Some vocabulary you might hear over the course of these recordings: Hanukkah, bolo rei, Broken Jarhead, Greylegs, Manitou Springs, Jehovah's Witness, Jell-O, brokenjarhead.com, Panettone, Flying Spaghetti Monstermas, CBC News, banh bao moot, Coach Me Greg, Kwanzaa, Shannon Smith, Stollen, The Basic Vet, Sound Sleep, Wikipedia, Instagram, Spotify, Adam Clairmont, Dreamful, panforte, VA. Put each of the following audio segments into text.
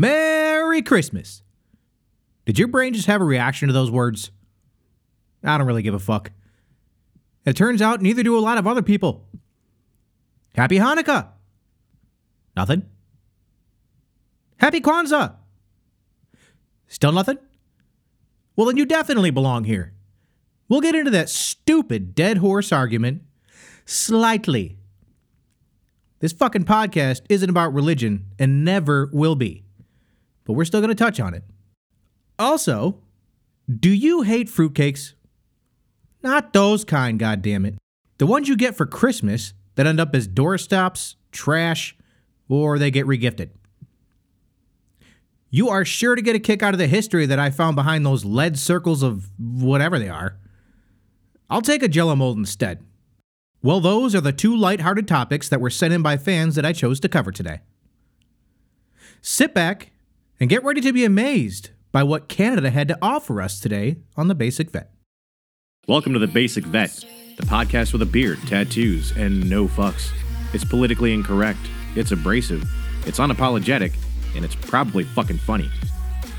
Merry Christmas. Did your brain just have a reaction to those words? I don't really give a fuck. It turns out neither do a lot of other people. Happy Hanukkah. Nothing. Happy Kwanzaa. Still nothing? Well, then you definitely belong here. We'll get into that stupid dead horse argument slightly. This fucking podcast isn't about religion and never will be, but we're still going to touch on it. Also, do you hate fruitcakes? Not those kind, goddammit. The ones you get for Christmas that end up as doorstops, trash, or they get regifted. You are sure to get a kick out of the history that I found behind those lead circles of whatever they are. I'll take a Jell-O mold instead. Well, those are the two lighthearted topics that were sent in by fans that I chose to cover today. Sit back and get ready to be amazed by what Canada had to offer us today on The Basic Vet. Welcome to The Basic Vet, the podcast with a beard, tattoos, and no fucks. It's politically incorrect, it's abrasive, it's unapologetic, and it's probably fucking funny.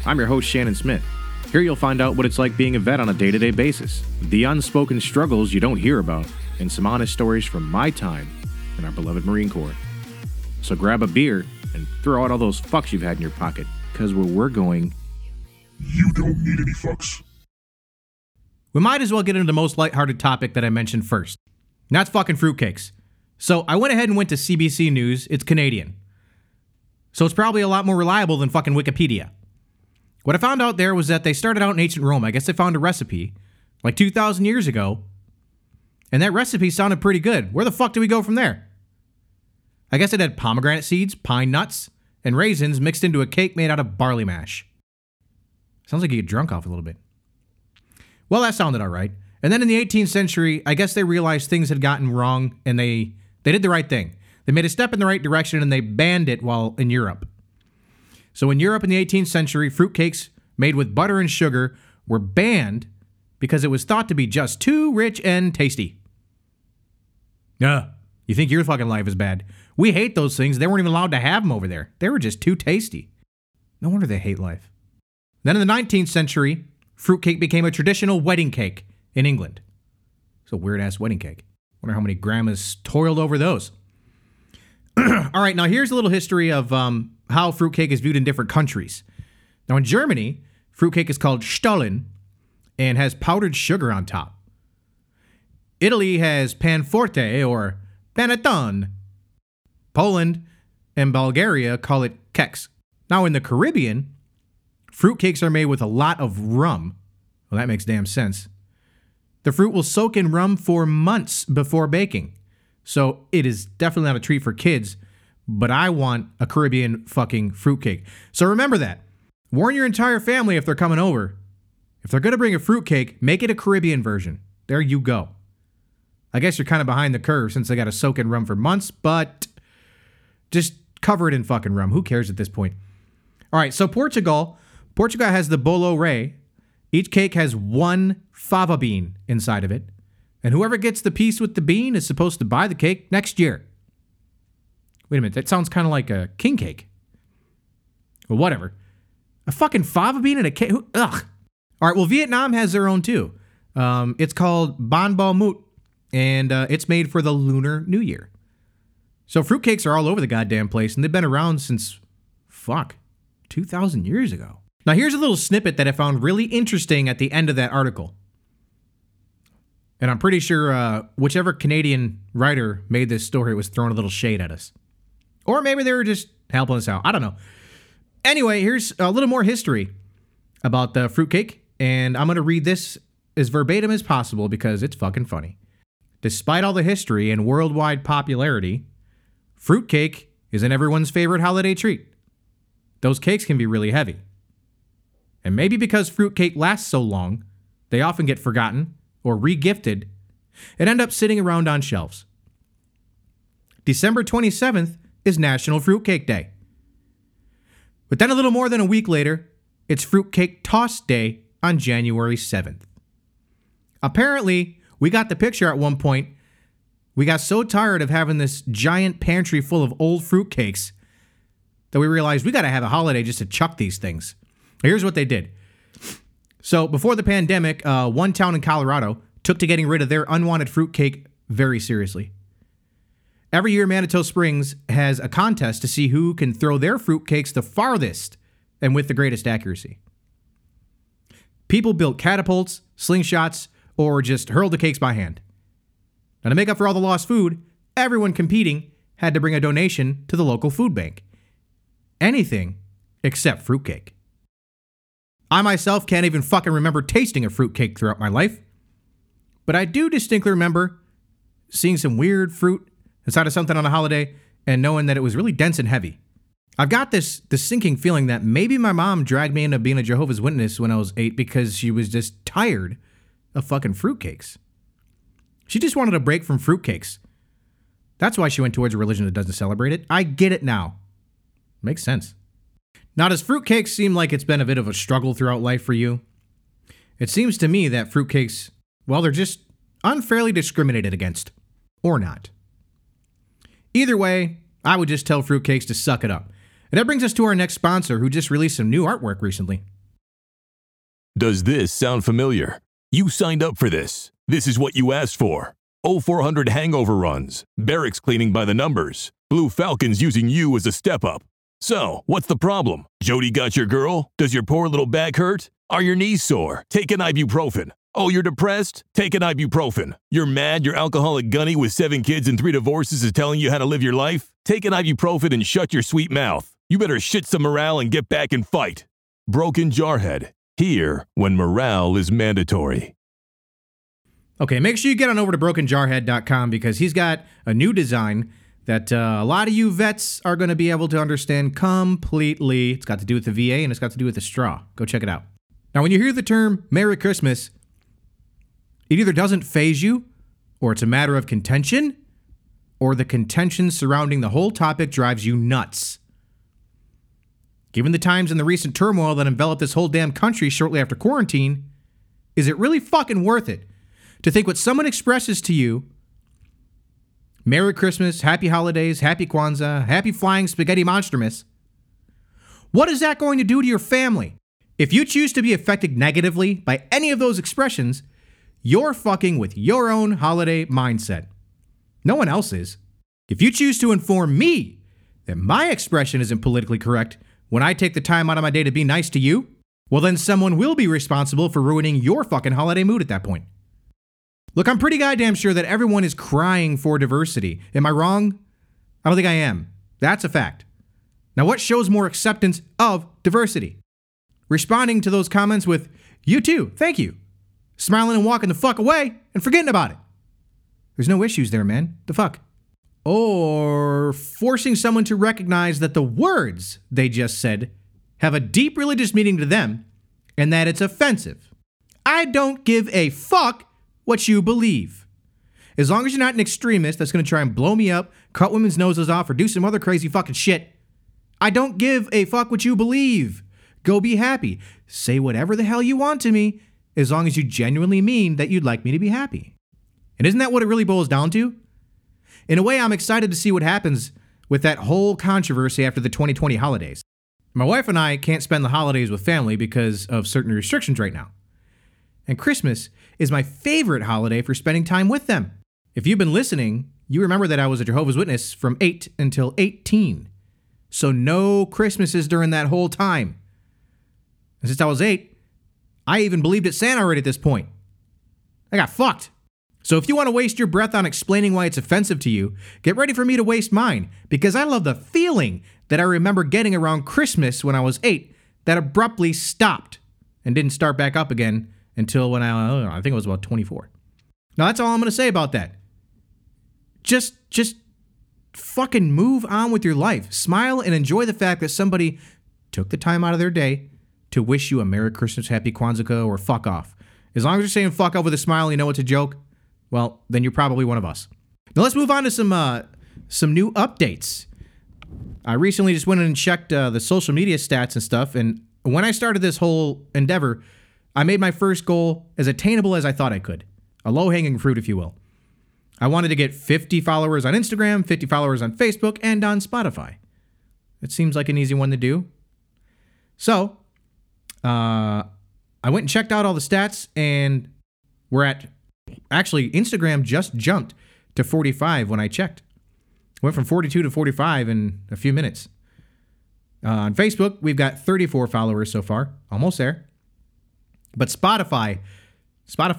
I'm your host, Shannon Smith. Here you'll find out what it's like being a vet on a day-to-day basis, the unspoken struggles you don't hear about, and some honest stories from my time in our beloved Marine Corps. So grab a beer and throw out all those fucks you've had in your pocket, because where we're going, you don't need any fucks. We might as well get into the most lighthearted topic that I mentioned first. And that's fucking fruitcakes. So I went ahead and went to CBC News. It's Canadian. So it's probably a lot more reliable than fucking Wikipedia. What I found out there was that they started out in ancient Rome. I guess they found a recipe like 2,000 years ago. And that recipe sounded pretty good. Where the fuck do we go from there? I guess it had pomegranate seeds, pine nuts, and raisins mixed into a cake made out of barley mash. Sounds like you get drunk off a little bit. Well, that sounded all right. And then in the 18th century, I guess they realized things had gotten wrong and they did the right thing. They made a step in the right direction and they banned it while in Europe. So in Europe in the 18th century, fruitcakes made with butter and sugar were banned because it was thought to be just too rich and tasty. You think your fucking life is bad. We hate those things. They weren't even allowed to have them over there. They were just too tasty. No wonder they hate life. Then in the 19th century, fruitcake became a traditional wedding cake in England. It's a weird-ass wedding cake. Wonder how many grandmas toiled over those. All right, now here's a little history of how fruitcake is viewed in different countries. Now in Germany, fruitcake is called Stollen and has powdered sugar on top. Italy has panforte or Panettone. Poland and Bulgaria call it keks. Now in the Caribbean, fruitcakes are made with a lot of rum. Well, that makes damn sense. The fruit will soak in rum for months before baking. So it is definitely not a treat for kids, but I want a Caribbean fucking fruitcake. So remember that. Warn your entire family if they're coming over. If they're going to bring a fruitcake, make it a Caribbean version. There you go. I guess you're kind of behind the curve since they got to soak in rum for months, but just cover it in fucking rum. Who cares at this point? All right, so Portugal has the bolo rei. Each cake has one fava bean inside of it. And whoever gets the piece with the bean is supposed to buy the cake next year. Wait a minute, that sounds kind of like a king cake. Well, whatever. A fucking fava bean and a cake? Ugh. All right, well, Vietnam has their own too. It's called banh bao moot, and it's made for the Lunar New Year. So fruitcakes are all over the goddamn place, and they've been around since, 2,000 years ago. Now, here's a little snippet that I found really interesting at the end of that article. And I'm pretty sure whichever Canadian writer made this story was throwing a little shade at us. Or maybe they were just helping us out. I don't know. Anyway, here's a little more history about the fruitcake. And I'm going to read this as verbatim as possible because it's fucking funny. Despite all the history and worldwide popularity, fruitcake isn't everyone's favorite holiday treat. Those cakes can be really heavy. And maybe because fruitcake lasts so long, they often get forgotten or regifted, and end up sitting around on shelves. December 27th is National Fruitcake Day. But then a little more than a week later, it's Fruitcake Toss Day on January 7th. Apparently, we got the picture at one point. We got so tired of having this giant pantry full of old fruitcakes that we realized we got to have a holiday just to chuck these things. Here's what they did. So before the pandemic, one town in Colorado took to getting rid of their unwanted fruitcake very seriously. Every year, Manitou Springs has a contest to see who can throw their fruitcakes the farthest and with the greatest accuracy. People built catapults, slingshots, or just hurled the cakes by hand. Now, to make up for all the lost food, everyone competing had to bring a donation to the local food bank. Anything except fruitcake. I myself can't even fucking remember tasting a fruitcake throughout my life, but I do distinctly remember seeing some weird fruit inside of something on a holiday and knowing that it was really dense and heavy. I've got this sinking feeling that maybe my mom dragged me into being a Jehovah's Witness when I was 8 because she was just tired of fucking fruitcakes. She just wanted a break from fruitcakes. That's why she went towards a religion that doesn't celebrate it. I get it now. Makes sense. Now, does fruitcakes seem like it's been a bit of a struggle throughout life for you? It seems to me that fruitcakes, well, they're just unfairly discriminated against. Or not. Either way, I would just tell fruitcakes to suck it up. And that brings us to our next sponsor, who just released some new artwork recently. Does this sound familiar? You signed up for this. This is what you asked for. 0400 hangover runs, barracks cleaning by the numbers, Blue Falcons using you as a step up. So, what's the problem? Jody got your girl? Does your poor little back hurt? Are your knees sore? Take an ibuprofen. Oh, you're depressed? Take an ibuprofen. You're mad your alcoholic gunny with 7 kids and 3 divorces is telling you how to live your life? Take an ibuprofen and shut your sweet mouth. You better shit some morale and get back and fight. Broken Jarhead. Here, when morale is mandatory. Okay, make sure you get on over to brokenjarhead.com because he's got a new design that a lot of you vets are going to be able to understand completely. It's got to do with the VA and it's got to do with the straw. Go check it out. Now, when you hear the term Merry Christmas, it either doesn't faze you, or it's a matter of contention, or the contention surrounding the whole topic drives you nuts. Given the times and the recent turmoil that enveloped this whole damn country shortly after quarantine, is it really fucking worth it to think what someone expresses to you, Merry Christmas, Happy Holidays, Happy Kwanzaa, Happy Flying Spaghetti Monstermas. What is that going to do to your family? If you choose to be affected negatively by any of those expressions, you're fucking with your own holiday mindset. No one else is. If you choose to inform me that my expression isn't politically correct when I take the time out of my day to be nice to you, well then someone will be responsible for ruining your fucking holiday mood at that point. Look, I'm pretty goddamn sure that everyone is crying for diversity. Am I wrong? I don't think I am. That's a fact. Now, what shows more acceptance of diversity? Responding to those comments with, you too, thank you. Smiling and walking the fuck away and forgetting about it. There's no issues there, man. The fuck? Or forcing someone to recognize that the words they just said have a deep religious meaning to them and that it's offensive. I don't give a fuck what you believe. As long as you're not an extremist that's going to try and blow me up, cut women's noses off, or do some other crazy fucking shit, I don't give a fuck what you believe. Go be happy. Say whatever the hell you want to me, as long as you genuinely mean that you'd like me to be happy. And isn't that what it really boils down to? In a way, I'm excited to see what happens with that whole controversy after the 2020 holidays. My wife and I can't spend the holidays with family because of certain restrictions right now. And Christmas is my favorite holiday for spending time with them. If you've been listening, you remember that I was a Jehovah's Witness from 8 until 18. So no Christmases during that whole time. And since I was 8, I even believed it Santa already at this point. I got fucked. So if you want to waste your breath on explaining why it's offensive to you, get ready for me to waste mine, because I love the feeling that I remember getting around Christmas when I was 8 that abruptly stopped and didn't start back up again until when I think it was about 24. Now, that's all I'm going to say about that. Just fucking move on with your life. Smile and enjoy the fact that somebody took the time out of their day to wish you a Merry Christmas, Happy Kwanzaa, or fuck off. As long as you're saying fuck off with a smile and you know it's a joke, well, then you're probably one of us. Now, let's move on to some new updates. I recently just went in and checked the social media stats and stuff, and when I started this whole endeavor, I made my first goal as attainable as I thought I could. A low-hanging fruit, if you will. I wanted to get 50 followers on Instagram, 50 followers on Facebook, and on Spotify. It seems like an easy one to do. So I went and checked out all the stats, and we're at, actually, Instagram just jumped to 45 when I checked. Went from 42 to 45 in a few minutes. On Facebook, we've got 34 followers so far. Almost there. But Spotify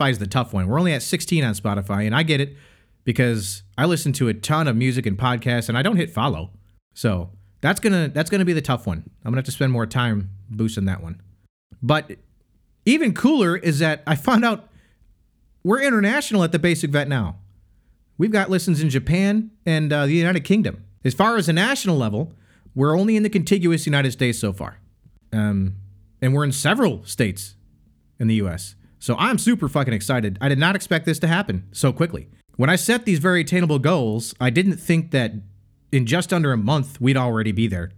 is the tough one. We're only at 16 on Spotify, and I get it because I listen to a ton of music and podcasts, and I don't hit follow. So that's gonna be the tough one. I'm gonna have to spend more time boosting that one. But even cooler is that I found out we're international at The Basic Vet now. We've got listens in Japan and the United Kingdom. As far as the national level, we're only in the contiguous United States so far. And we're in several states in the U.S. So I'm super fucking excited. I did not expect this to happen so quickly. When I set these very attainable goals, I didn't think that in just under a month, we'd already be there.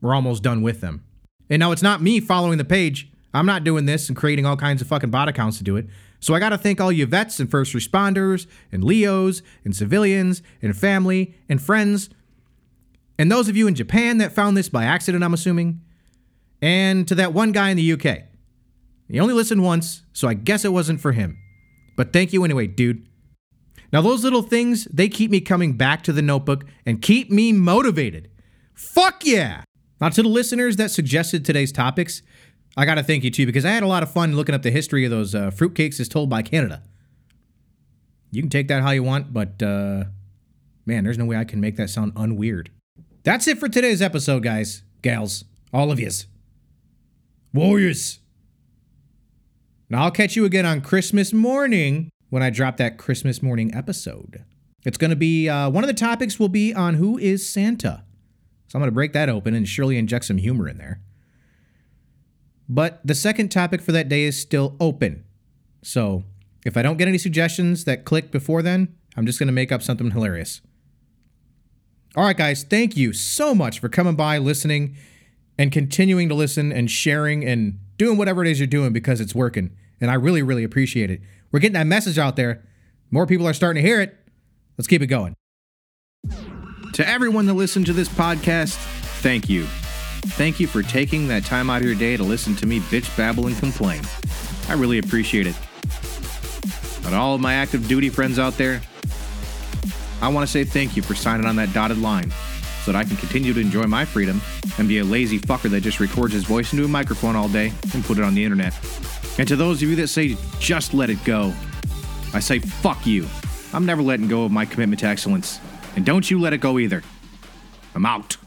We're almost done with them. And now it's not me following the page. I'm not doing this and creating all kinds of fucking bot accounts to do it. So I got to thank all you vets and first responders and Leos and civilians and family and friends. And those of you in Japan that found this by accident, I'm assuming. And to that one guy in the UK. He only listened once, so I guess it wasn't for him. But thank you anyway, dude. Now those little things, they keep me coming back to the notebook and keep me motivated. Fuck yeah! Now to the listeners that suggested today's topics, I gotta thank you too, because I had a lot of fun looking up the history of those fruitcakes as told by Canada. You can take that how you want, but man, there's no way I can make that sound unweird. That's it for today's episode, guys, gals, all of yous. Warriors. Now I'll catch you again on Christmas morning when I drop that Christmas morning episode. It's going to be, one of the topics will be on who is Santa. So I'm going to break that open and surely inject some humor in there. But the second topic for that day is still open. So if I don't get any suggestions that click before then, I'm just going to make up something hilarious. All right, guys, thank you so much for coming by, listening, and continuing to listen and sharing and doing whatever it is you're doing because it's working. And I really, really appreciate it. We're getting that message out there. More people are starting to hear it. Let's keep it going. To everyone that listened to this podcast, thank you. Thank you for taking that time out of your day to listen to me bitch babble and complain. I really appreciate it. And all of my active duty friends out there, I want to say thank you for signing on that dotted line so that I can continue to enjoy my freedom and be a lazy fucker that just records his voice into a microphone all day and put it on the internet. And to those of you that say, just let it go, I say, fuck you. I'm never letting go of my commitment to excellence. And don't you let it go either. I'm out.